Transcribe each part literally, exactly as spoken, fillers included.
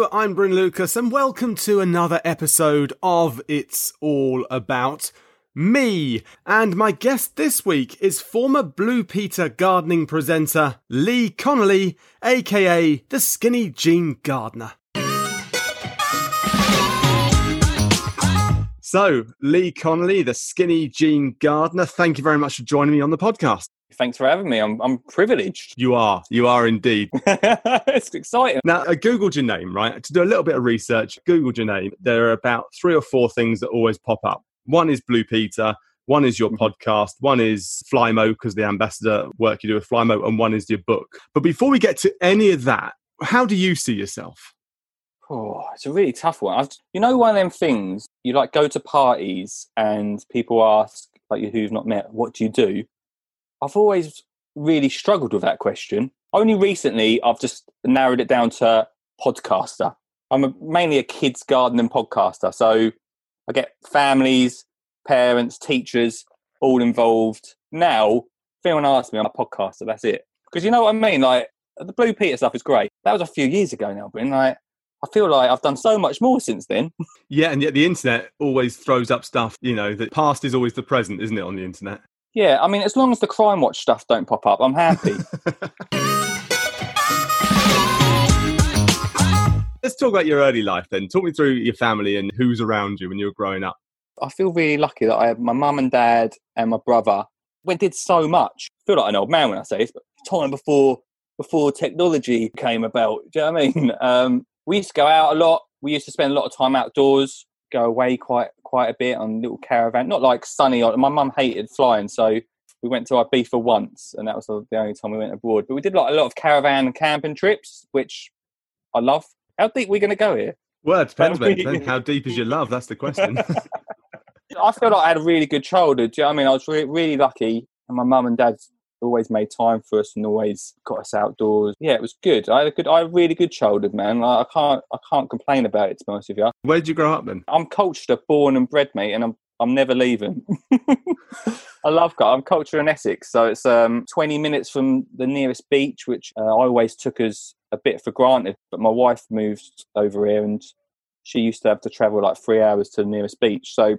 Hello, I'm Bryn Lucas, and welcome to another episode of It's All About Me. And my guest this week is former Blue Peter gardening presenter Lee Connolly, aka the Skinny Jean Gardener. So, Lee Connolly, the Skinny Jean Gardener, thank you very much for joining me on the podcast. Thanks for having me. I'm I'm privileged. You are. You are indeed. It's exciting. Now, I Googled your name, right? To do a little bit of research, Googled your name. There are about three or four things that always pop up. One is Blue Peter. One is your podcast. One is Flymo, because the ambassador work you do with Flymo. And one is your book. But before we get to any of that, how do you see yourself? Oh, it's a really tough one. I've, you know, one of them things, you like go to parties and people ask, like you who've not met, what do you do? I've always really struggled with that question. Only recently, I've just narrowed it down to podcaster. I'm a, mainly a kids gardening podcaster. So I get families, parents, teachers, all involved. Now, if anyone asks me, I'm a podcaster. That's it. Because you know what I mean? Like, the Blue Peter stuff is great. That was a few years ago now, Bryn. Like, I feel like I've done so much more since then. Yeah, and yet the internet always throws up stuff. You know, the past is always the present, isn't it, on the internet? Yeah, I mean, as long as the Crime Watch stuff don't pop up, I'm happy. Let's talk about your early life then. Talk me through your family and who's around you when you were growing up. I feel really lucky that I have my mum and dad and my brother. We did so much. I feel like an old man when I say this, but time before before technology came about. Do you know what I mean? Um, we used to go out a lot. We used to spend a lot of time outdoors, go away quite quite a bit on little caravan, not like sunny. My mum hated flying, so we went to Ibiza once, and that was the only time we went abroad. But we did like a lot of caravan and camping trips, which I love. How deep are we going to go here? Well, it depends, mate. Depends. How deep is your love? That's the question. I feel like I had a really good childhood. Do you know what I mean? I was re- really lucky, and my mum and dad always made time for us and always got us outdoors. Yeah, it was good. I had a good, I had a really good childhood, man. Like, I can't, I can't complain about it, to be honest with you. Where did you grow up then? I'm Colchester, born and bred, mate, and I'm, I'm never leaving. I love that. I'm Colchester in Essex, so it's um twenty minutes from the nearest beach, which uh, I always took as a bit for granted. But my wife moved over here, and she used to have to travel like three hours to the nearest beach. So,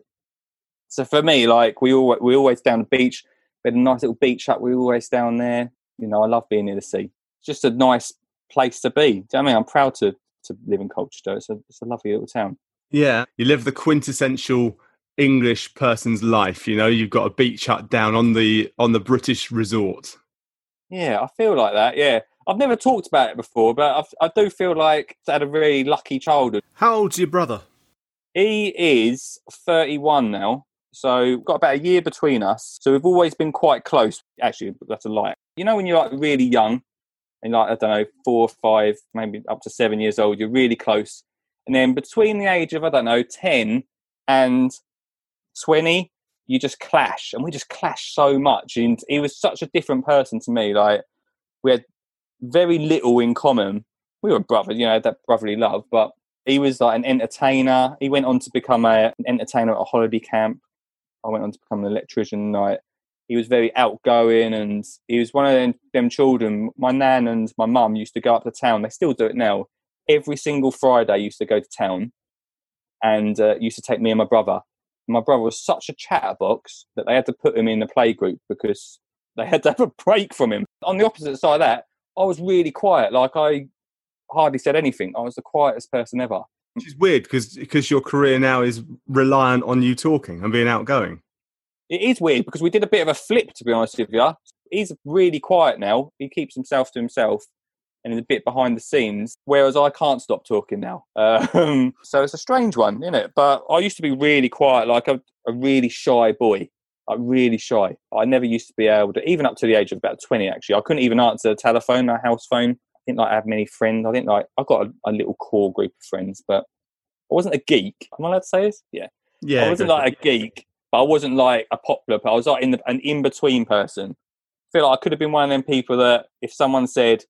so for me, like we all, we always down the beach. We had a nice little beach hut. We were always down there. You know, I love being near the sea. It's just a nice place to be. Do you know what I mean? I'm proud to to live in Colchester. It's a, it's a lovely little town. Yeah. You live the quintessential English person's life. You know, you've got a beach hut down on the on the British resort. Yeah, I feel like that. Yeah. I've never talked about it before, but I've, I do feel like I had a really lucky childhood. How old's your brother? He is thirty-one now. So we've got about a year between us. So we've always been quite close. Actually, that's a lie. You know, when you're like really young and like, I don't know, four or five, maybe up to seven years old, you're really close. And then between the age of, I don't know, ten and twenty, you just clash. And we just clash so much. And he was such a different person to me. Like we had very little in common. We were brothers, you know, that brotherly love. But he was like an entertainer. He went on to become a, an entertainer at a holiday camp. I went on to become an electrician. Like, he was very outgoing, and he was one of them, them children. My nan and my mum used to go up to town. They still do it now. Every single Friday, I used to go to town and uh, used to take me and my brother. My brother was such a chatterbox that they had to put him in the playgroup because they had to have a break from him. On the opposite side of that, I was really quiet. Like, I hardly said anything. I was the quietest person ever. Which is weird because because your career now is reliant on you talking and being outgoing. It is weird because we did a bit of a flip, to be honest with you. He's really quiet now. He keeps himself to himself and is a bit behind the scenes, whereas I can't stop talking now. Um, so it's a strange one, isn't it? But I used to be really quiet, like a, a really shy boy. Like really shy. I never used to be able to, even up to the age of about twenty, actually. I couldn't even answer the telephone, a house phone. I didn't like have many friends. I didn't like I got a, a little core group of friends, but I wasn't a geek. Am I allowed to say this? Yeah. Yeah. I wasn't definitely. like a geek, but I wasn't like a popular person. I was like in the, an in-between person. I feel like I could have been one of them people that if someone said,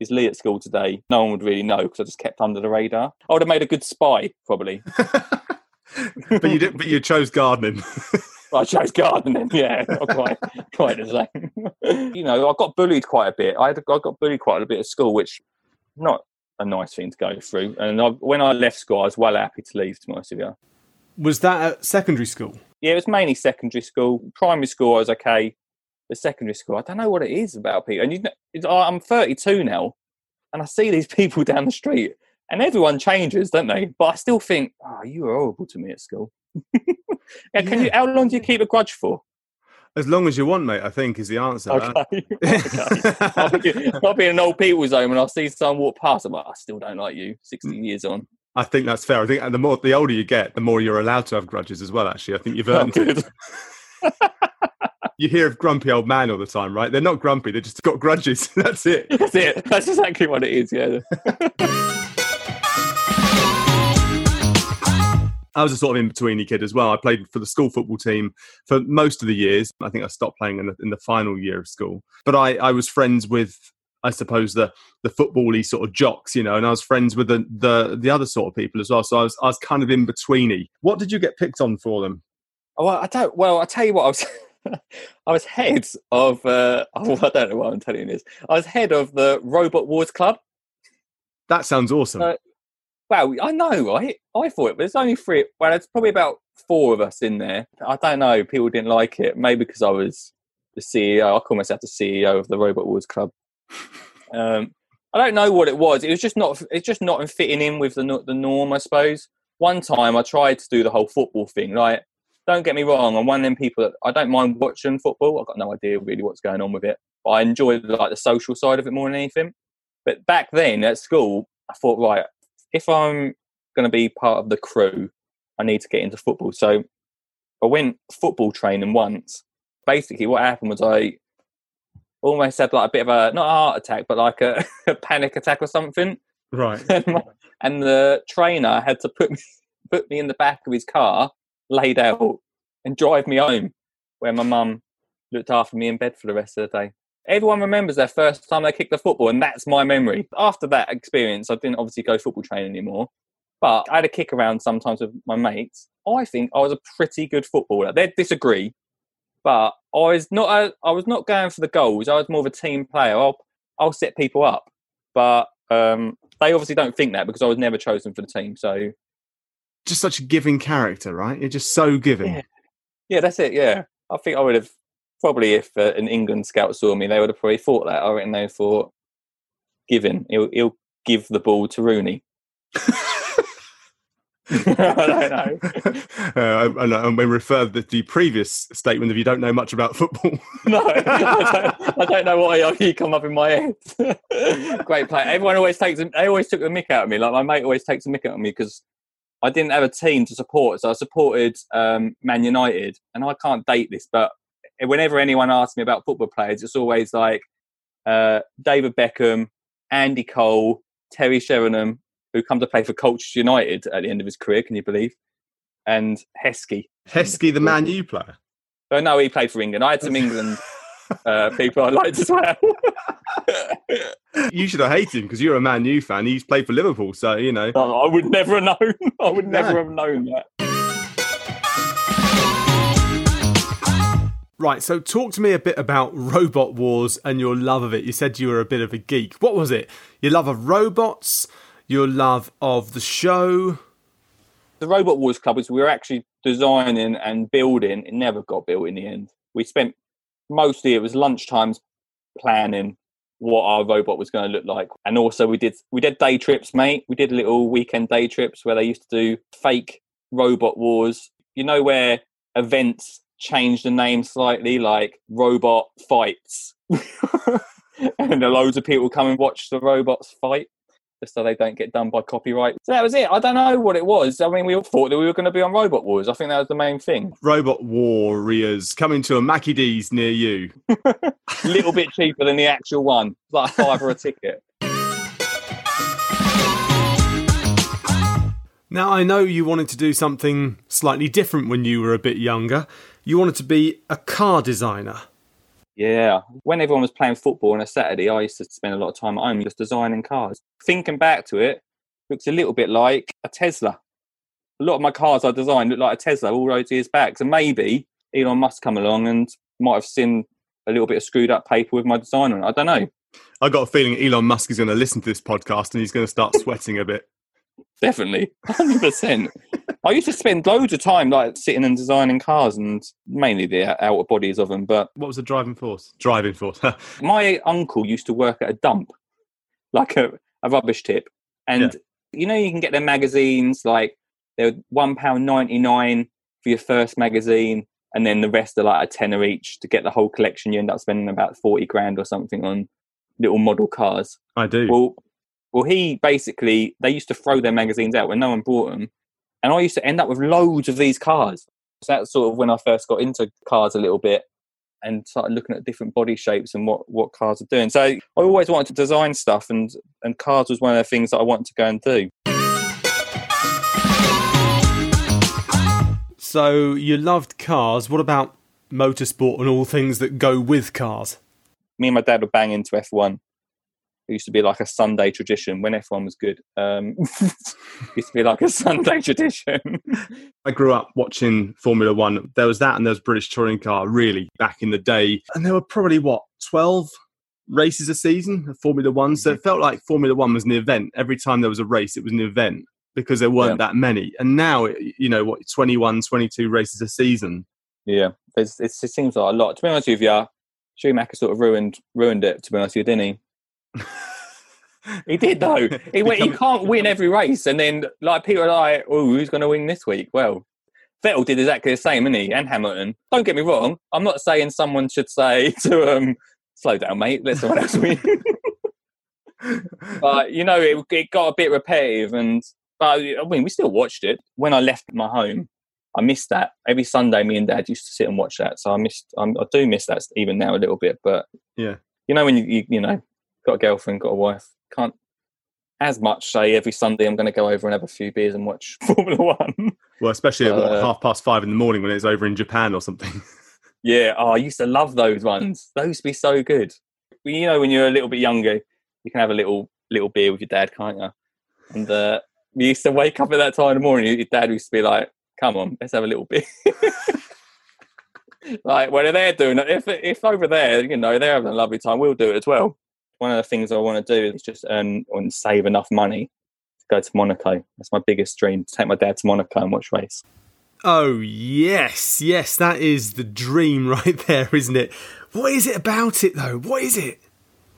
is Lee at school today, no one would really know because I just kept under the radar. I would have made a good spy, probably. But you did, but you chose gardening. I chose gardening, yeah, not quite, quite the same. You know, I got bullied quite a bit. I, had, I got bullied quite a bit at school, which not a nice thing to go through. And I, when I left school, I was well happy to leave, to be honest with you. Was that at secondary school? Yeah, it was mainly secondary school. Primary school, I was okay. The secondary school, I don't know what it is about people. And you know, it's, I'm thirty-two now, and I see these people down the street, and everyone changes, don't they? But I still think, oh, you were horrible to me at school. Now, can yeah. you? How long do you keep a grudge for? As long as you want, mate, I think, is the answer. Okay. okay. I'll, be, I'll be in an old people's home and I'll see someone walk past. I'm like, I still don't like you, sixty years on. I think that's fair. I think the more, the older you get, the more you're allowed to have grudges as well, actually. I think you've earned it. You hear of grumpy old man all the time, right? They're not grumpy, they've just got grudges. That's it. That's it. That's exactly what it is, yeah. I was a sort of in-betweeny kid as well. I played for the school football team for most of the years. I think I stopped playing in the, in the final year of school. But I, I was friends with, I suppose, the the football-y sort of jocks, you know, and I was friends with the, the, the other sort of people as well. So I was I was kind of in-betweeny. What did you get picked on for them? Oh, I don't. Well, I tell you what, I was I was head of, uh, oh, I don't know why I'm telling you this. I was head of the Robot Wars Club. That sounds awesome. Uh, Wow, I know, I I thought it, but there's only three. Well, it's probably about four of us in there. I don't know, people didn't like it. Maybe because I was the C E O. I call myself the C E O of the Robot Wars Club. Um, I don't know what it was. It was just not. It's just not fitting in with the the norm, I suppose. One time I tried to do the whole football thing. Like, don't get me wrong, I'm one of them people that I don't mind watching football. I've got no idea really what's going on with it, but I enjoy like the social side of it more than anything. But back then at school, I thought, right, if I'm going to be part of the crew, I need to get into football. So I went football training once. Basically, what happened was I almost had like a bit of a, not a heart attack, but like a, a panic attack or something. Right. And, my, and the trainer had to put me, put me in the back of his car, laid out, and drive me home, where my mum looked after me in bed for the rest of the day. Everyone remembers their first time they kicked the football, and that's my memory. After that experience, I didn't obviously go football training anymore, but I had a kick around sometimes with my mates. I think I was a pretty good footballer. They'd disagree, but I was not I, I was not going for the goals. I was more of a team player. I'll, I'll set people up, but um, they obviously don't think that because I was never chosen for the team. So, just such a giving character, right? You're just so giving. Yeah, yeah, that's it, yeah. I think I would have... Probably if uh, an England scout saw me, they would have probably thought that. I reckon they thought, given, he'll, he'll give the ball to Rooney. I don't know. Uh, and, and we refer to the previous statement of you don't know much about football. No, I don't, I don't know why he come up in my head. Great player. Everyone always takes, they always took the mick out of me. Like my mate always takes the mick out of me because I didn't have a team to support. So I supported um, Man United, and I can't date this, but whenever anyone asks me about football players, it's always like uh, David Beckham, Andy Cole, Terry Sheringham, who come to play for Colchester United at the end of his career, can you believe? And Heskey. Heskey, the Man U player? Oh, no, he played for England. I had some England uh, people I liked as well. You should have hated him because you're a Man U fan. He's played for Liverpool, so, you know. Oh, I would never have known. I would never no. have known that. Right, so talk to me a bit about Robot Wars and your love of it. You said you were a bit of a geek. What was it? Your love of robots, your love of the show? The Robot Wars Club was we were actually designing and building. It never got built in the end. We spent mostly, it was lunchtimes planning what our robot was going to look like. And also we did we did day trips, mate. We did little weekend day trips where they used to do fake Robot Wars. You know where events... change the name slightly, like Robot Fights. And loads of people come and watch the robots fight just so they don't get done by copyright. So that was it. I don't know what it was. I mean, we all thought that we were going to be on Robot Wars. I think that was the main thing. Robot Warriors coming to a Mackie D's near you. A little bit cheaper than the actual one. It's like a fiver a ticket. Now, I know you wanted to do something slightly different when you were a bit younger. You wanted to be a car designer. Yeah. When everyone was playing football on a Saturday, I used to spend a lot of time at home just designing cars. Thinking back to it, looks a little bit like a Tesla. A lot of my cars I designed look like a Tesla all those years back. So maybe Elon Musk come along and might have seen a little bit of screwed up paper with my design on it. I don't know. I got a feeling Elon Musk is going to listen to this podcast and he's going to start sweating a bit. Definitely, one hundred percent. I used to spend loads of time like sitting and designing cars, and mainly the outer bodies of them. But what was the driving force? Driving force. My uncle used to work at a dump, like a, a rubbish tip, and yeah. you know you can get their magazines. Like they're one pound ninety-nine for your first magazine, and then the rest are like a tenner each to get the whole collection. You end up spending about forty grand or something on little model cars. I do. Well, Well, he basically, they used to throw their magazines out when no one bought them. And I used to end up with loads of these cars. So that's sort of when I first got into cars a little bit and started looking at different body shapes and what, what cars are doing. So I always wanted to design stuff, and, and cars was one of the things that I wanted to go and do. So you loved cars. What about motorsport and all things that go with cars? Me and my dad would bang into F one. It used to be like a Sunday tradition when F one was good. Um, it used to be like a Sunday tradition. I grew up watching Formula One. There was that and there was British Touring Car, really, back in the day. And there were probably, what, twelve races a season of Formula One? So it felt like Formula One was an event. Every time there was a race, it was an event because there weren't yeah. that many. And now, you know, what, twenty-one, twenty-two races a season? Yeah, it's, it's, it seems like a lot. To be honest with you, Schumacher sort of ruined ruined it, to be honest with you, didn't he? He did though. He went, he can't win every race, and then like people are like, "Oh, who's going to win this week?" Well, Vettel did exactly the same, didn't he? And Hamilton. Don't get me wrong. I'm not saying someone should say to um, "Slow down, mate. Let someone else win." But you know, it, it got a bit repetitive, and but I mean, we still watched it. When I left my home, I missed that. Every Sunday, me and Dad used to sit and watch that. So I missed. I'm, I do miss that even now a little bit. But yeah, you know when you you, you know. Got a girlfriend, got a wife. Can't as much say every Sunday I'm going to go over and have a few beers and watch Formula One. Well, especially uh, at what, half past five in the morning when it's over in Japan or something. Yeah, oh, I used to love those ones. Those used to be so good. You know, when you're a little bit younger, you can have a little little beer with your dad, can't you? And uh, we used to wake up at that time in the morning. Your dad used to be like, "Come on, let's have a little beer." Like, what are they doing? If if over there, you know, they're having a lovely time, we'll do it as well. One of the things I want to do is just earn and save enough money to go to Monaco. That's my biggest dream, to take my dad to Monaco and watch race. Oh, yes. Yes, that is the dream right there, isn't it? What is it about it, though? What is it?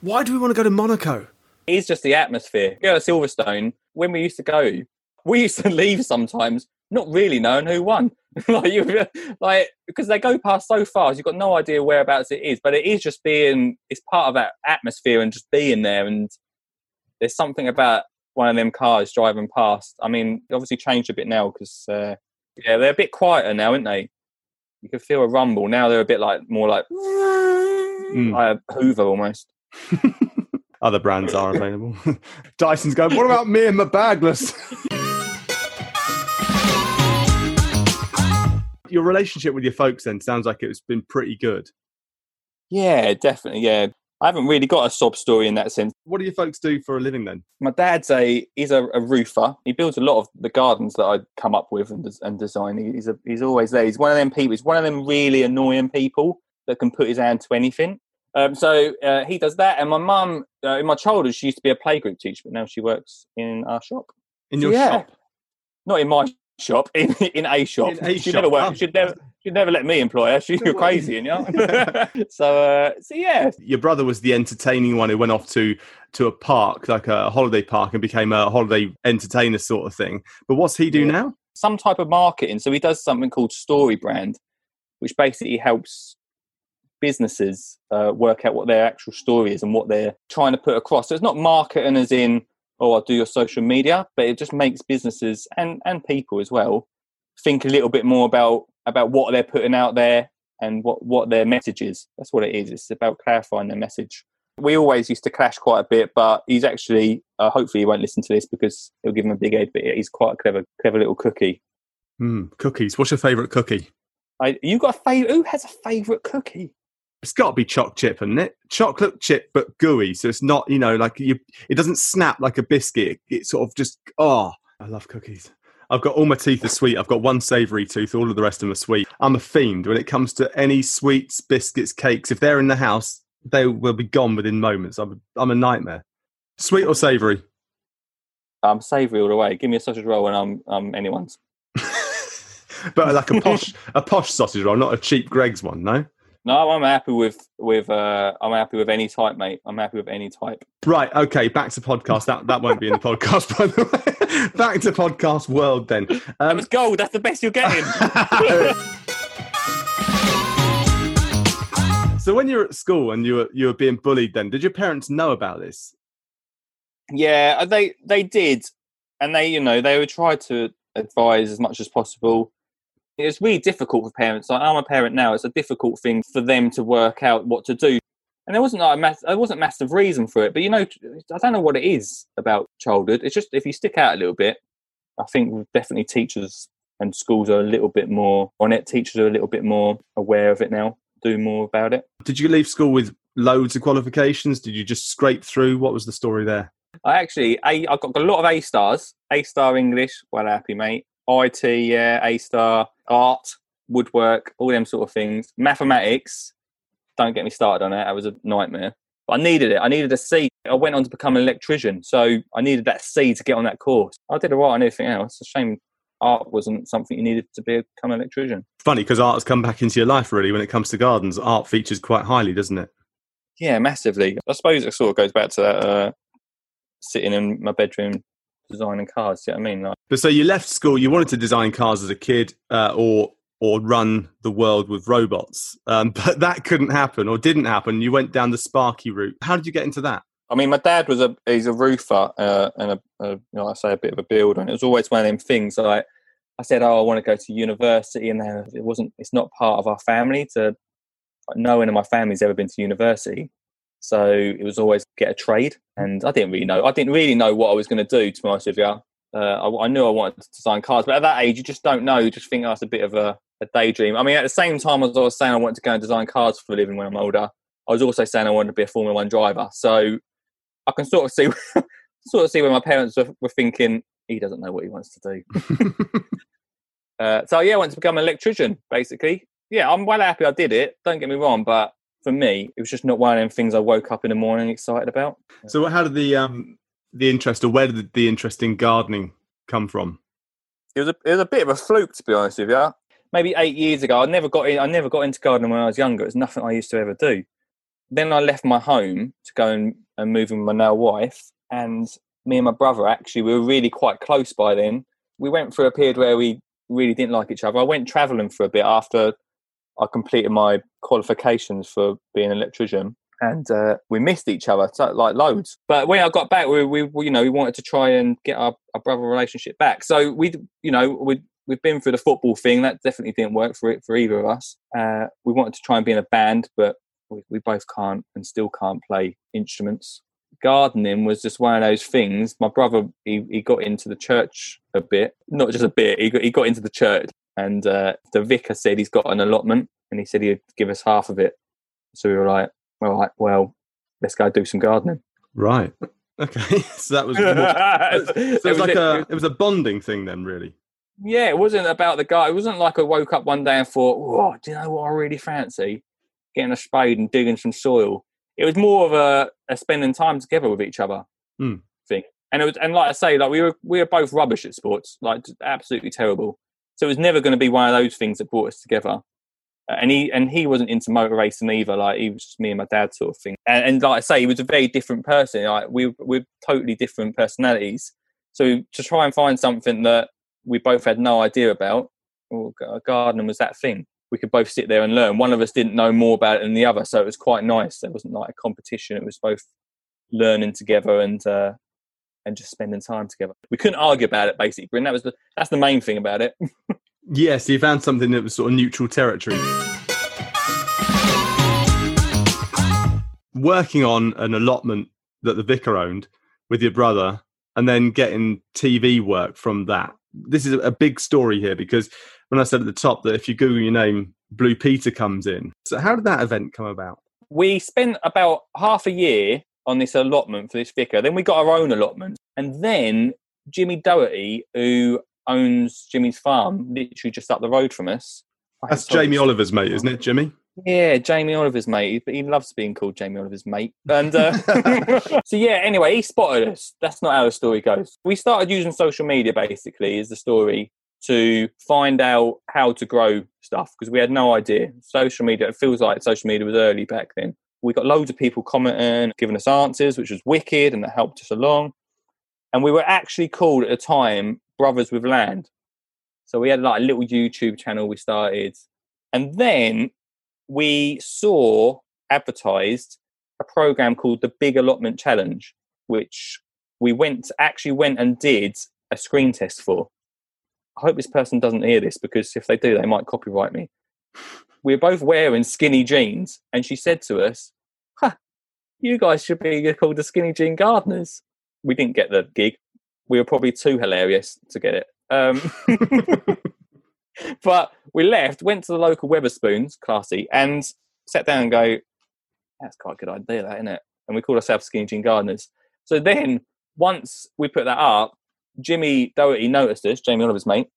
Why do we want to go to Monaco? It's just the atmosphere. You know, Silverstone, when we used to go, we used to leave sometimes not really knowing who won. like, you, like because they go past so fast, you've got no idea whereabouts it is. But it is just being, it's part of that atmosphere and just being there. And there's something about one of them cars driving past. I mean, obviously changed a bit now because uh, yeah, they're a bit quieter now, aren't they? You can feel a rumble now. They're a bit like more like, mm. like a Hoover almost. Other brands are available. Dyson's going, "What about me and my bagless?" Your relationship with your folks then sounds like it's been pretty good. Yeah, definitely. Yeah, I haven't really got a sob story in that sense. What do your folks do for a living then? My dad's a he's a, a roofer. He builds a lot of the gardens that I come up with and, and design. He's a, he's always there. He's one of them people. He's one of them really annoying people that can put his hand to anything. Um, so uh, he does that. And my mum, uh, in my childhood, she used to be a playgroup teacher, but now she works in our shop. In your so, yeah. shop? Not in my shop in, in a shop. In a she'd, shop. Never work. Oh. she'd never she'd never let me employ her. She's crazy, you know. so uh so yeah. Your brother was the entertaining one who went off to to a park, like a holiday park, and became a holiday entertainer sort of thing. But what's he do yeah. now? Some type of marketing. So he does something called Story Brand, which basically helps businesses uh work out what their actual story is and what they're trying to put across. So it's not marketing as in, "Oh, I'll do your social media," but it just makes businesses and, and people as well think a little bit more about, about what they're putting out there and what, what their message is. That's what it is. It's about clarifying their message. We always used to clash quite a bit, but he's actually, uh, hopefully he won't listen to this because it'll give him a big head, but he's quite a clever, clever little cookie. Mm, cookies. What's your favourite cookie? I, you got a favourite? Who has a favourite cookie? It's got to be choc chip, isn't it? Chocolate chip, but gooey. So it's not, you know, like you. It doesn't snap like a biscuit. It, it sort of just, oh, I love cookies. I've got all my teeth are sweet. I've got one savoury tooth. All of the rest of them are sweet. I'm a fiend when it comes to any sweets, biscuits, cakes. If they're in the house, they will be gone within moments. I'm, I'm a nightmare. Sweet or savoury? Um, savoury all the way. Give me a sausage roll and I'm um, anyone's. But like a posh, a posh sausage roll, not a cheap Greg's one, no? No, I'm happy with with uh, I'm happy with any type, mate. I'm happy with any type. Right, okay. Back to podcast. That that won't be in the podcast, by the way. Back to podcast world, then. Um, that was gold. That's the best you're getting. So when you were at school and you were you were being bullied, then did your parents know about this? Yeah, they they did, and they you know they would try to advise as much as possible. It's really difficult for parents. Like, I'm a parent now. It's a difficult thing for them to work out what to do. And there wasn't like a mass, there wasn't massive reason for it. But, you know, I don't know what it is about childhood. It's just if you stick out a little bit, I think definitely teachers and schools are a little bit more on it. Teachers are a little bit more aware of it now, do more about it. Did you leave school with loads of qualifications? Did you just scrape through? What was the story there? I actually, I, I got a lot of A-stars. A-star English, well, happy, mate. I T, yeah, A-star, art, woodwork, all them sort of things. Mathematics, don't get me started on that. That was a nightmare. But I needed it. I needed a C. I went on to become an electrician, so I needed that C to get on that course. I did all right on everything else. It's a shame art wasn't something you needed to be, become an electrician. Funny, because art's come back into your life, really, when it comes to gardens. Art features quite highly, doesn't it? Yeah, massively. I suppose it sort of goes back to that uh, sitting in my bedroom, designing cars, you know what I mean? Like, but so you left school, you wanted to design cars as a kid uh, or or run the world with robots, um, but that couldn't happen or didn't happen. You went down the Sparky route. How did you get into that? I mean, my dad was a he's a roofer uh, and a, a you know, I say a bit of a builder, and it was always one of them things. Like I said, oh, I want to go to university, and uh, it wasn't. It's not part of our family to. Like, no one in my family's ever been to university. So it was always get a trade, and I didn't really know. I didn't really know what I was going to do, to be honest with you. Uh, I, I knew I wanted to design cars, but at that age, you just don't know. You just think that's oh, a bit of a, a daydream. I mean, at the same time as I was saying I wanted to go and design cars for a living when I'm older, I was also saying I wanted to be a Formula One driver. So I can sort of see, sort of see where my parents were, were thinking, he doesn't know what he wants to do. uh, so yeah, I wanted to become an electrician, basically. Yeah, I'm well happy I did it. Don't get me wrong, but for me, it was just not one of them things I woke up in the morning excited about. So how did the um, the interest, or where did the interest in gardening come from? It was a, it was a bit of a fluke, to be honest with you. Maybe eight years ago, I never got in, I never got into gardening when I was younger. It was nothing I used to ever do. Then I left my home to go and, and move in with my now wife. And me and my brother, actually, we were really quite close by then. We went through a period where we really didn't like each other. I went travelling for a bit after I completed my qualifications for being an electrician, and uh, we missed each other like loads. But when I got back, we, we you know, we wanted to try and get our, our brother relationship back. So we, you know, we we've been through the football thing. That definitely didn't work for it for either of us. Uh, we wanted to try and be in a band, but we, we both can't and still can't play instruments. Gardening was just one of those things. My brother, he, he got into the church a bit, not just a bit. He got, he got into the church. And uh, the vicar said he's got an allotment, and he said he'd give us half of it. So we were like, well, like, well let's go do some gardening. Right. Okay. So that was more, so it was like a it was a bonding thing then, really. Yeah, it wasn't about the guy. It wasn't like I woke up one day and thought, oh, do you know what I really fancy? Getting a spade and digging some soil. It was more of a, a spending time together with each other mm. thing. And it was, and like I say, like we were we were both rubbish at sports, like absolutely terrible. So it was never going to be one of those things that brought us together. Uh, and he and he wasn't into motor racing either. Like, he was just me and my dad sort of thing. And, and like I say, he was a very different person. Like, we, we're totally different personalities. So to try and find something that we both had no idea about, well, gardening was that thing. We could both sit there and learn. One of us didn't know more about it than the other. So it was quite nice. There wasn't like a competition. It was both learning together and uh, and just spending time together. We couldn't argue about it, basically. And that was the, that's the main thing about it. Yeah, so you found something that was sort of neutral territory. Working on an allotment that the vicar owned with your brother, and then getting T V work from that. This is a big story here, because when I said at the top that if you Google your name, Blue Peter comes in. So how did that event come about? We spent about half a year on this allotment for this vicar. Then we got our own allotment. And then Jimmy Doherty, who owns Jimmy's Farm, literally just up the road from us. That's Jamie Oliver's mate, isn't it, Jimmy? Yeah, Jamie Oliver's mate. He, he loves being called Jamie Oliver's mate. And uh, so, yeah, anyway, he spotted us. That's not how the story goes. We started using social media, basically, is the story, to find out how to grow stuff because we had no idea. Social media, it feels like social media was early back then. We got loads of people commenting, giving us answers, which was wicked, and that helped us along. And we were actually called at the time Brothers with Land. So we had like a little YouTube channel we started. And then we saw advertised a program called the Big Allotment Challenge, which we went actually went and did a screen test for. I hope this person doesn't hear this because if they do, they might copyright me. We were both wearing skinny jeans. And she said to us, huh, you guys should be called the Skinny Jean Gardeners. We didn't get the gig. We were probably too hilarious to get it. Um, but we left, went to the local Weatherspoons, classy, and sat down and go, that's quite a good idea, that, isn't it? And we called ourselves Skinny Jean Gardeners. So then once we put that up, Jimmy Doherty noticed us, Jamie Oliver's mate,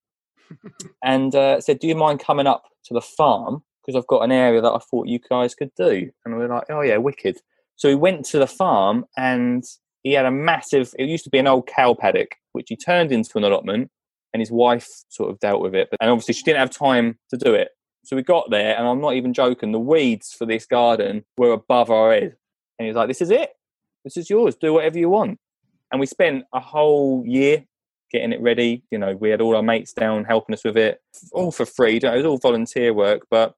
and uh, said, do you mind coming up to the farm? Because I've got an area that I thought you guys could do. And we were like, oh, yeah, wicked. So we went to the farm and he had a massive, it used to be an old cow paddock, which he turned into an allotment, and his wife sort of dealt with it. But, and obviously she didn't have time to do it. So we got there, and I'm not even joking, the weeds for this garden were above our head. And he was like, this is it. This is yours. Do whatever you want. And we spent a whole year getting it ready. You know, we had all our mates down helping us with it, all for free. It was all volunteer work, but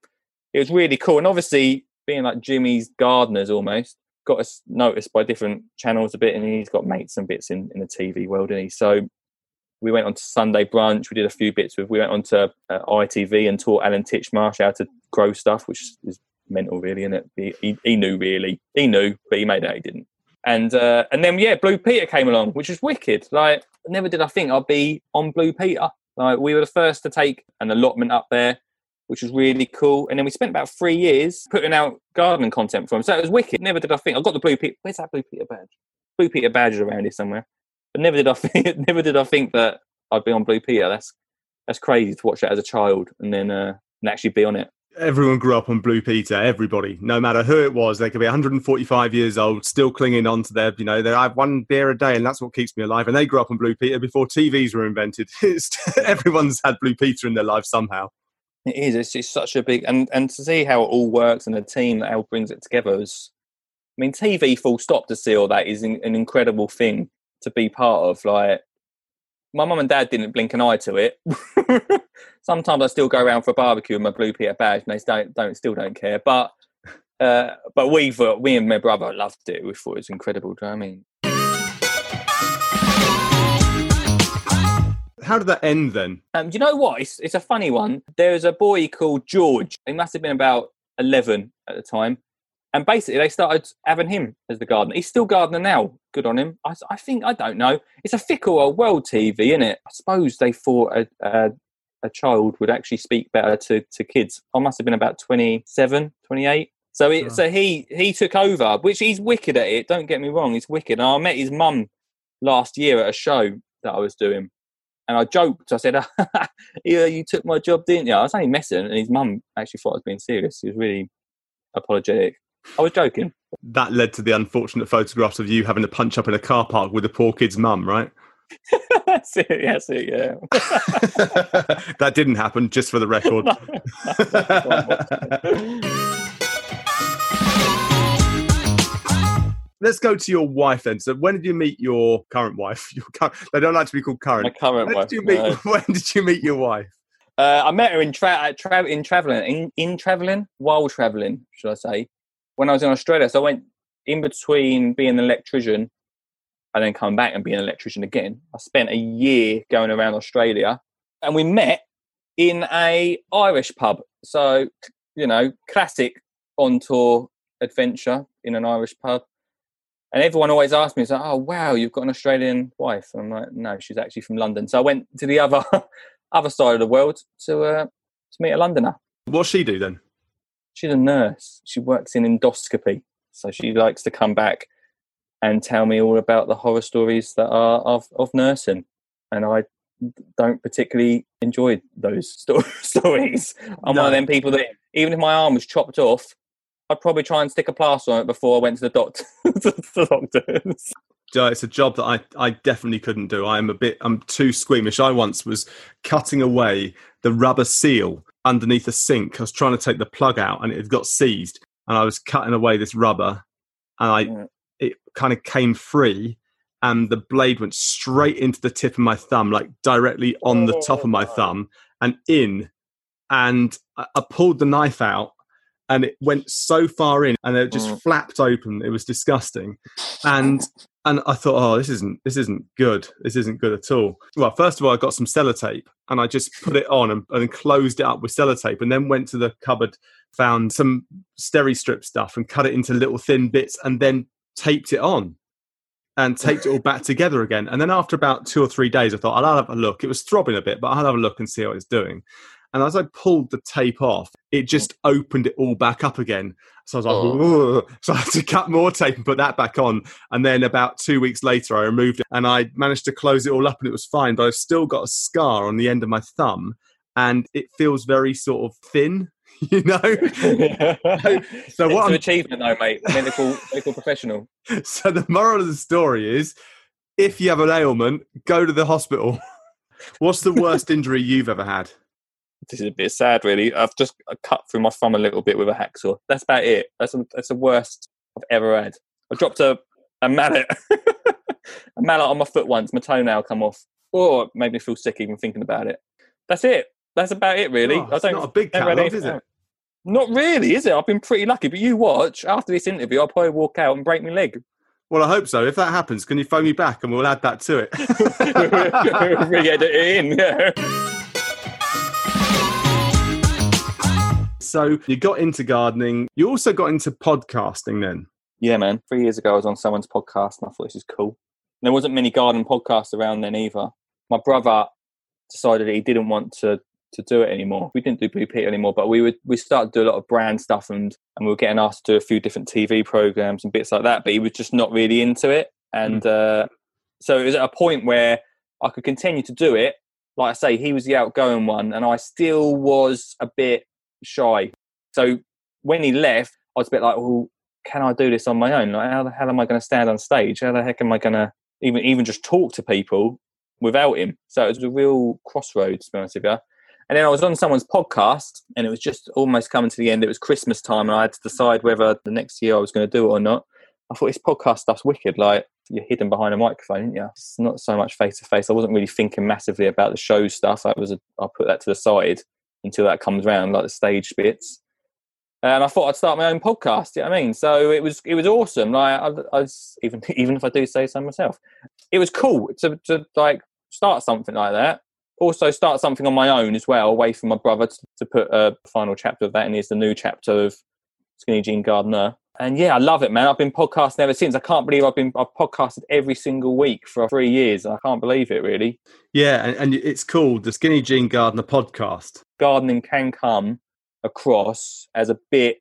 it was really cool. And obviously being like Jimmy's Gardeners almost got us noticed by different channels a bit, and he's got mates and bits in, in the T V world, isn't he? So we went on to Sunday brunch. We did a few bits with, we went on to uh, I T V and taught Alan Titchmarsh how to grow stuff, which is mental really, isn't it? He, he, he knew really, he knew, but he made out he didn't. And uh, and then, yeah, Blue Peter came along, which was wicked. Like, never did I think I'd be on Blue Peter. Like, we were the first to take an allotment up there, which was really cool. And then we spent about three years putting out gardening content for him. So it was wicked. Never did I think I got the Blue Peter. Where's that Blue Peter badge? Blue Peter badge is around here somewhere. But never did I think, never did I think that I'd be on Blue Peter. That's that's crazy to watch that as a child and then uh, and actually be on it. Everyone grew up on Blue Peter, everybody, no matter who it was. They could be one hundred forty-five years old, still clinging on to their, you know, their, I have one beer a day and that's what keeps me alive. And they grew up on Blue Peter before T Vs were invented. It's, everyone's had Blue Peter in their life somehow. It is. It's just such a big, and, and to see how it all works and the team that all brings it together is, I mean, T V full stop to see all that is an, an incredible thing to be part of. Like, my mum and dad didn't blink an eye to it. Sometimes I still go around for a barbecue with my Blue Peter badge and they don't, don't, still don't care. But uh, but we thought, we and my brother loved it. We thought it was incredible. Do you know what I mean? How did that end then? Um, do you know what? It's, it's a funny one. There's a boy called George. He must have been about eleven at the time. And basically, they started having him as the gardener. He's still gardener now. Good on him. I, I think, I don't know. It's a fickle old world, T V, isn't it? I suppose they thought a, a, a child would actually speak better to, to kids. I must have been about twenty-seven, twenty-eight. So it, oh. so he, he took over, which he's wicked at it. Don't get me wrong. He's wicked. And I met his mum last year at a show that I was doing. And I joked. I said, yeah, you took my job, didn't you? I was only messing. And his mum actually thought I was being serious. He was really apologetic. I was joking. That led to the unfortunate photographs of you having to punch up in a car park with a poor kid's mum, right? That's it, that's it, yeah. That didn't happen, just for the record. No, no, let's go to your wife then. So when did you meet your current wife? Your current, they don't like to be called current. My current when wife. Did you meet, no. When did you meet your wife? Uh, I met her in tra- tra- in travelling, in, in travelling, while travelling, should I say. When I was in Australia, so I went in between being an electrician and then coming back and being an electrician again. I spent a year going around Australia and we met in a Irish pub. So, you know, classic on-tour adventure in an Irish pub. And everyone always asks me, it's like, oh, wow, you've got an Australian wife. And I'm like, no, she's actually from London. So I went to the other other side of the world to uh, to meet a Londoner. What's she do then? She's a nurse. She works in endoscopy. So she likes to come back and tell me all about the horror stories that are of, of nursing. And I don't particularly enjoy those sto- stories. I'm no. one of them people that even if my arm was chopped off, I'd probably try and stick a plaster on it before I went to the doctor. to the doctors. Joe, it's a job that I, I definitely couldn't do. I'm a bit, I'm too squeamish. I once was cutting away the rubber seal underneath a sink. I was trying to take the plug out and it got seized, and I was cutting away this rubber, and I yeah. it kind of came free, and the blade went straight into the tip of my thumb, like directly on the top of my thumb and in. And I, I pulled the knife out, and it went so far in, and it just mm. flapped open. It was disgusting, and and I thought, oh, this isn't this isn't good. This isn't good at all. Well, first of all, I got some sellotape, and I just put it on and, and closed it up with sellotape, and then went to the cupboard, found some Steri-Strip stuff, and cut it into little thin bits, and then taped it on, and taped it all back together again. And then after about two or three days, I thought, I'll have a look. It was throbbing a bit, but I'll have a look and see how it's doing. And as I pulled the tape off, it just opened it all back up again. So I was like, oh. So I had to cut more tape and put that back on. And then about two weeks later, I removed it, and I managed to close it all up, and it was fine. But I've still got a scar on the end of my thumb, and it feels very sort of thin, you know? Yeah. so, so what it's I'm... an achievement though, mate. Medical, medical professional. So the moral of the story is, if you have an ailment, go to the hospital. What's the worst injury you've ever had? This is a bit sad, really. I've just cut through my thumb a little bit with a hacksaw. That's about it. That's a, that's the worst I've ever had. I dropped a, a mallet. a mallet on my foot once. My toenail come off. Oh, it made me feel sick even thinking about it. That's it. That's about it, really. Oh, I don't, it's not a big catalogue, is it? Not really, is it? I've been pretty lucky. But you watch, after this interview, I'll probably walk out and break my leg. Well, I hope so. If that happens, can you phone me back and we'll add that to it? We get it in, yeah. So you got into gardening. You also got into podcasting then. Yeah, man. Three years ago, I was on someone's podcast, and I thought, this is cool. And there wasn't many garden podcasts around then either. My brother decided that he didn't want to, to do it anymore. We didn't do Blue Peter anymore, but we would we started to do a lot of brand stuff, and, and we were getting asked to do a few different T V programs and bits like that, but he was just not really into it. And mm. uh, so it was at a point where I could continue to do it. Like I say, he was the outgoing one, and I still was a bit shy. So when he left, I was a bit like, well, can I do this on my own? Like, how the hell am I going to stand on stage? How the heck am I going to even even just talk to people without him? So it was a real crossroads, to be honest with you. And then I was on someone's podcast, and it was just almost coming to the end. It was Christmas time, and I had to decide whether the next year I was going to do it or not. I thought, this podcast stuff's wicked. Like, you're hidden behind a microphone, aren't you? It's not so much face to face. I wasn't really thinking massively about the show stuff. I was a, I put that to the side until that comes round, like the stage bits. And I thought I'd start my own podcast, you know what I mean? So it was it was awesome. Like, I, I was, even even if I do say so myself, it was cool to, to like start something like that. Also start something on my own as well, away from my brother, to, to put a final chapter of that, and here's the new chapter of Skinny Jean Gardener. And yeah, I love it, man. I've been podcasting ever since. I can't believe I've been I've podcasted every single week for three years. I can't believe it, really. Yeah, and, and it's called the Skinny Jean Gardener Podcast. Gardening can come across as a bit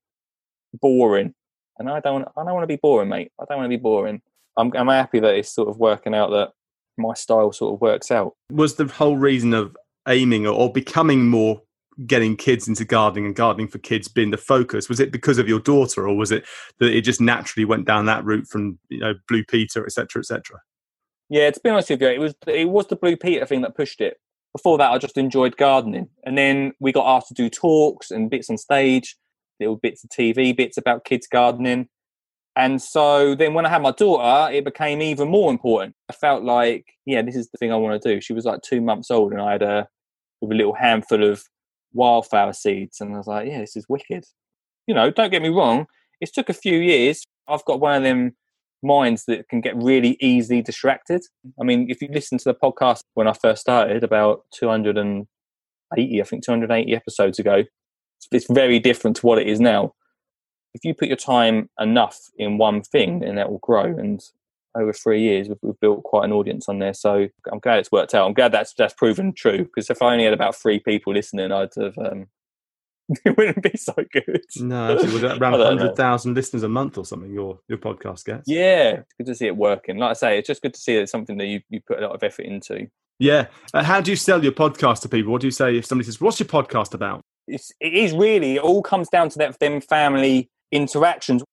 boring, and I don't I don't want to be boring, mate. I don't want to be boring. I'm I'm happy that it's sort of working out, that my style sort of works out. Was the whole reason of aiming or, or becoming more, getting kids into gardening and gardening for kids being the focus, was it because of your daughter, or was it that it just naturally went down that route from, you know, Blue Peter, etc, etc? Yeah, to be honest with you, it was it was the Blue Peter thing that pushed it. Before that, I just enjoyed gardening, and then we got asked to do talks and bits on stage, little bits of T V, bits about kids gardening. And so then when I had my daughter, it became even more important. I felt like, yeah, this is the thing I want to do. She was like two months old, and I had a with a little handful of wildflower seeds, and I was like, yeah, this is wicked. You know, don't get me wrong, it's took a few years. I've got one of them minds that can get really easily distracted. I mean, if you listen to the podcast when I first started about two hundred eighty I think two hundred eighty episodes ago, it's very different to what it is now. If you put your time enough in one thing, and that will grow. And over three years, we've built quite an audience on there. So I'm glad it's worked out. I'm glad that's that's proven true. Because if I only had about three people listening, I'd have um, it wouldn't be so good. No, actually, would around one hundred thousand listeners a month or something, your your podcast gets. Yeah, it's good to see it working. Like I say, it's just good to see that it's something that you you put a lot of effort into. Yeah. Uh, how do you sell your podcast to people? What do you say if somebody says, "What's your podcast about?" it's, it is really, it all comes down to that them family interactions.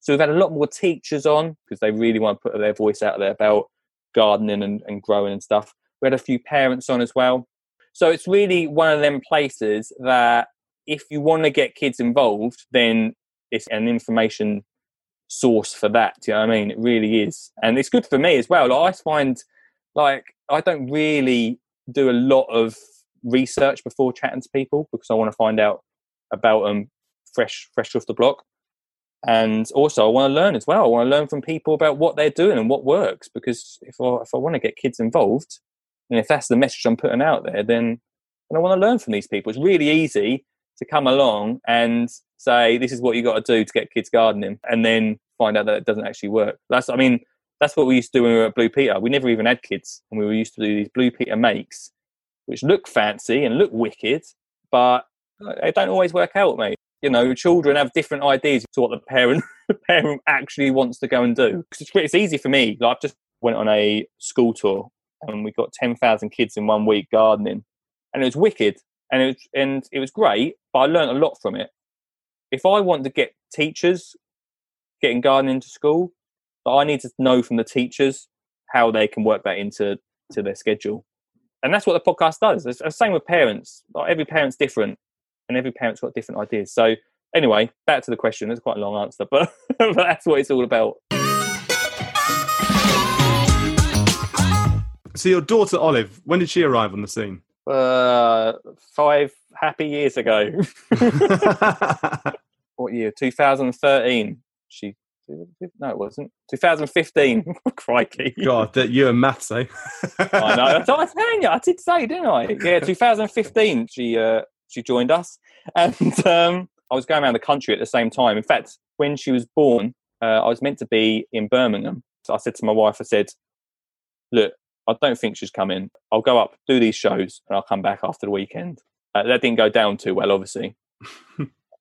So we've had a lot more teachers on because they really want to put their voice out there about gardening and, and growing and stuff. We had a few parents on as well. So it's really one of them places that if you want to get kids involved, then it's an information source for that. Do you know what I mean? It really is. And it's good for me as well. Like, I find, like, I don't really do a lot of research before chatting to people because I want to find out about them fresh, fresh off the block. And also I want to learn as well. I want to learn from people about what they're doing and what works, because if I, if I want to get kids involved, and if that's the message I'm putting out there, then I want to learn from these people. It's really easy to come along and say, this is what you got to do to get kids gardening, and then find out that it doesn't actually work. That's, I mean, that's what we used to do when we were at Blue Peter. We never even had kids, and we were used to do these Blue Peter makes, which look fancy and look wicked, but they don't always work out, mate. You know, children have different ideas to what the parent the parent actually wants to go and do. Because it's, it's easy for me. Like, I just went on a school tour, and we got ten thousand kids in one week gardening, and it was wicked, and it was, and it was great, but I learned a lot from it. If I want to get teachers getting gardening to school, I need to know from the teachers how they can work that into to their schedule. And that's what the podcast does. It's the same with parents. Like, every parent's different, and every parent's got different ideas. So anyway, back to the question. It's quite a long answer, but, but that's what it's all about. So your daughter, Olive, when did she arrive on the scene? Uh, five happy years ago. What year? two thousand thirteen. She, no, it wasn't. two thousand fifteen. Crikey. God, you and maths, eh? I know. I, was, I, was telling you, I did say, didn't I? Yeah, two thousand fifteen, she, uh, she joined us. And um, I was going around the country at the same time. In fact, when she was born, uh, I was meant to be in Birmingham. So I said to my wife, I said, look, I don't think she's come in. I'll go up, do these shows, and I'll come back after the weekend. Uh, that didn't go down too well, obviously.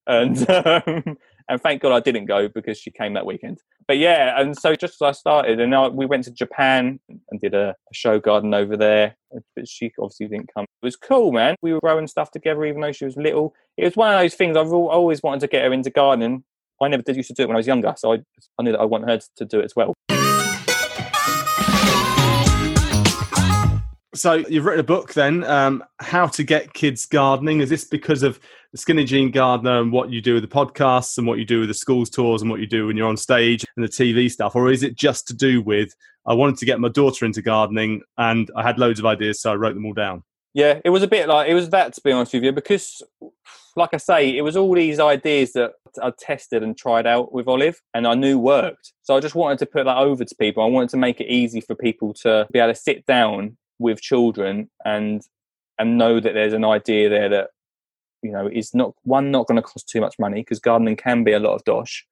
and um, and thank God I didn't go, because she came that weekend. But yeah, and so just as I started, and I, we went to Japan and did a, a show garden over there. But she obviously didn't come. It was cool, man. We were growing stuff together, even though she was little. It was one of those things. I've always wanted to get her into gardening. I never did used to do it when I was younger, so I, I knew that I want her to do it as well. So you've written a book then, um, How to Get Kids Gardening. Is this because of the Skinny Jean Gardener and what you do with the podcasts and what you do with the schools tours and what you do when you're on stage and the T V stuff? Or is it just to do with, I wanted to get my daughter into gardening and I had loads of ideas, so I wrote them all down? Yeah, it was a bit like, it was that, to be honest with you, because like I say, it was all these ideas that I tested and tried out with Olive and I knew worked. So I just wanted to put that over to people. I wanted to make it easy for people to be able to sit down with children and and know that there's an idea there that, you know, is not one not going to cost too much money, because gardening can be a lot of dosh,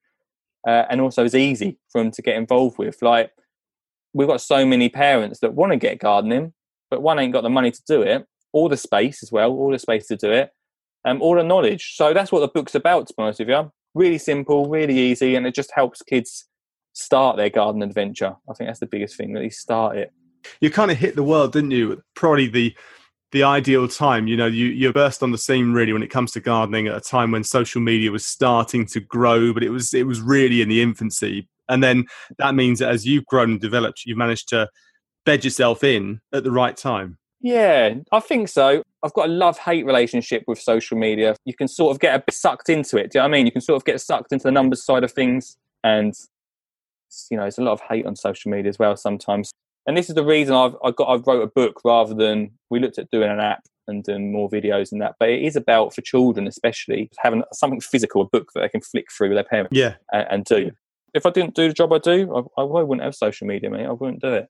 uh, and also is easy for them to get involved with. Like, we've got so many parents that want to get gardening, but one ain't got the money to do it, or the space as well, all the space to do it, um, all the knowledge. So that's what the book's about, to be honest with you. Really simple, really easy, and it just helps kids start their garden adventure. I think that's the biggest thing, really start it. You kind of hit the world, didn't you? Probably the the ideal time. You know, you, you burst on the scene really when it comes to gardening at a time when social media was starting to grow, but it was it was really in the infancy. And then that means that as you've grown and developed, you've managed to bed yourself in at the right time. Yeah, I think so. I've got a love-hate relationship with social media. You can sort of get a bit sucked into it. Do you know what I mean? You can sort of get sucked into the numbers side of things. And, you know, there's a lot of hate on social media as well sometimes. And this is the reason I've I got I wrote a book rather than we looked at doing an app and doing more videos and that. But it is about, for children especially, having something physical, a book that they can flick through with their parents yeah. and, and do. If I didn't do the job I do, I, I wouldn't have social media, mate. I wouldn't do it.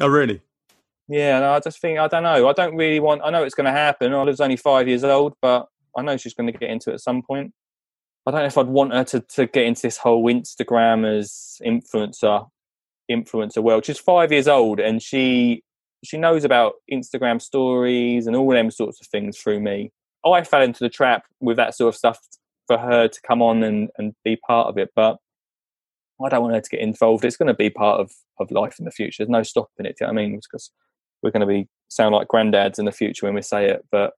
Oh, really? Yeah, no, I just think, I don't know. I don't really want, I know it's going to happen. Olive's only five years old, but I know she's going to get into it at some point. I don't know if I'd want her to, to get into this whole Instagram as influencer. influencer world. She's five years old and she she knows about Instagram stories and all them sorts of things through me. I fell into the trap with that sort of stuff for her to come on and, and be part of it, but I don't want her to get involved. It's going to be part of, of life in the future. There's no stopping it. Do you know what I mean? Because we're going to be sound like granddads in the future when we say it, but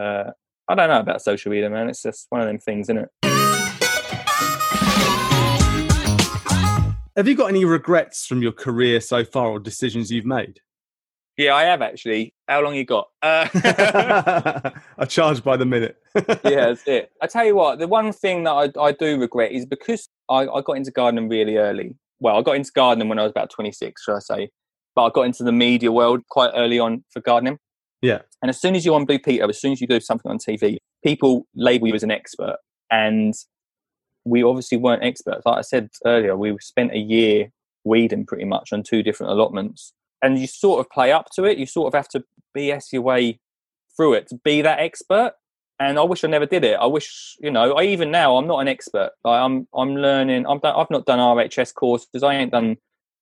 uh, I don't know about social media, man. It's just one of them things, isn't it? Have you got any regrets from your career so far or decisions you've made? Yeah, I have actually. How long you got? Uh... I charge by the minute. Yeah, that's it. I tell you what, the one thing that I, I do regret is because I, I got into gardening really early. Well, I got into gardening when I was about twenty-six, should I say. But I got into the media world quite early on for gardening. Yeah. And as soon as you're on Blue Peter, as soon as you do something on T V, people label you as an expert. And we obviously weren't experts. Like I said earlier, we spent a year weeding pretty much on two different allotments. And you sort of play up to it. You sort of have to B S your way through it to be that expert. And I wish I never did it. I wish, you know, I even now, I'm not an expert. Like I'm I'm learning. I'm done, I've not done R H S courses. I ain't done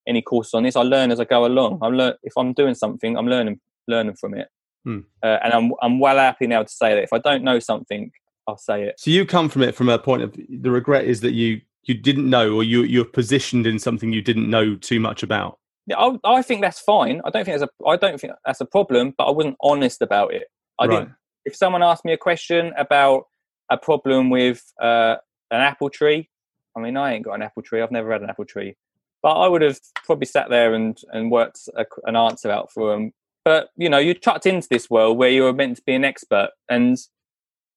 any courses on this. I learn as I go along. I'm learn If I'm doing something, I'm learning learning from it. Hmm. Uh, and I'm I'm well happy now to say that. If I don't know something, I'll say it. So you come from it from a point of, the regret is that you, you didn't know, or you, you're positioned in something you didn't know too much about. I, I think that's fine. I don't think that's a. I don't think that's a problem. But I wasn't honest about it. I right. didn't. If someone asked me a question about a problem with uh, an apple tree, I mean, I ain't got an apple tree. I've never had an apple tree. But I would have probably sat there and and worked a, an answer out for them. But you know, you're chucked into this world where you were meant to be an expert, and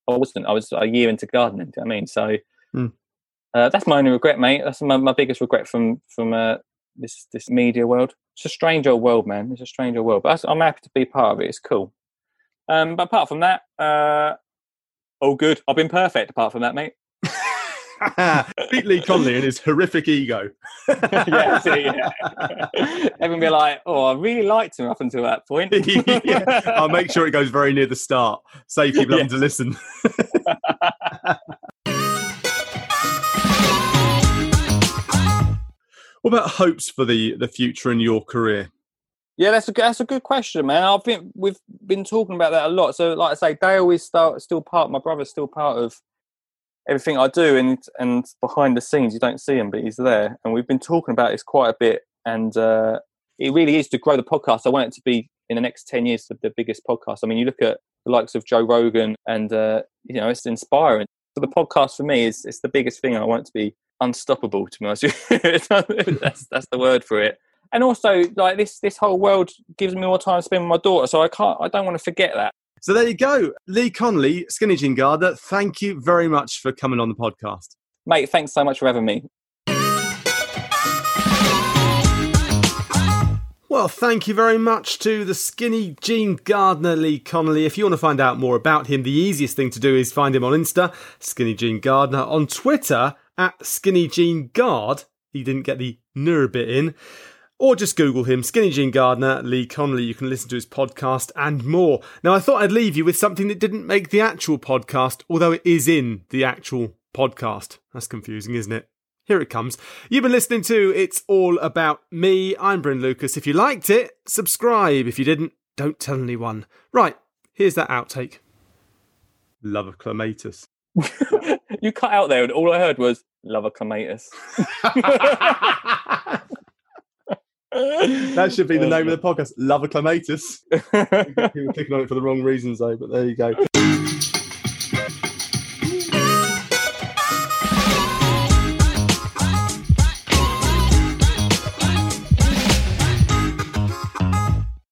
I wasn't. I was a year into gardening. Do you know what I mean? So mm. uh, that's my only regret, mate. That's my, my biggest regret from from. Uh, this this media world. It's a strange old world, man. It's a strange old world, but I'm happy to be part of it. It's cool. Um but apart from that, uh all good. I've been perfect apart from that, mate. Beat Lee Connolly and his horrific ego. Yeah, see, yeah. Everyone be like, oh, I really liked him up until that point. Yeah. I'll make sure it goes very near the start. Save people having yeah. to listen. What about hopes for the, the future in your career? Yeah, that's a, that's a good question, man. I think we've been talking about that a lot. So, like I say, Dale is still, still part, my brother's still part of everything I do. And and behind the scenes, you don't see him, but he's there. And we've been talking about this quite a bit. And uh, it really is to grow the podcast. I want it to be, in the next ten years, the, the biggest podcast. I mean, you look at the likes of Joe Rogan and, uh, you know, it's inspiring. So the podcast for me is it's the biggest thing. I want it to be unstoppable, to be honest with you. that's that's the word for it. And also, like, this this whole world gives me more time to spend with my daughter, so I can't I don't want to forget that. So there you go. Lee Connolly, Skinny Jean Gardener, thank you very much for coming on the podcast. Mate, thanks so much for having me. Well, thank you very much to the Skinny Jean Gardener, Lee Connolly. If you want to find out more about him, the easiest thing to do is find him on Insta, Skinny Jean Gardener, on Twitter, at Skinny Jean Guard. He didn't get the nur bit in. Or just Google him, Skinny Jean Gardener, Lee Connolly. You can listen to his podcast and more. Now, I thought I'd leave you with something that didn't make the actual podcast, although it is in the actual podcast. That's confusing, isn't it? Here it comes. You've been listening to It's All About Me. I'm Bryn Lucas. If you liked it, subscribe. If you didn't, don't tell anyone. Right, here's that outtake. Love of Clematis. You cut out there and all I heard was, love a Clematis. That should be the name of the podcast, Love a Clematis. People clicking on it for the wrong reasons, though, but there you go.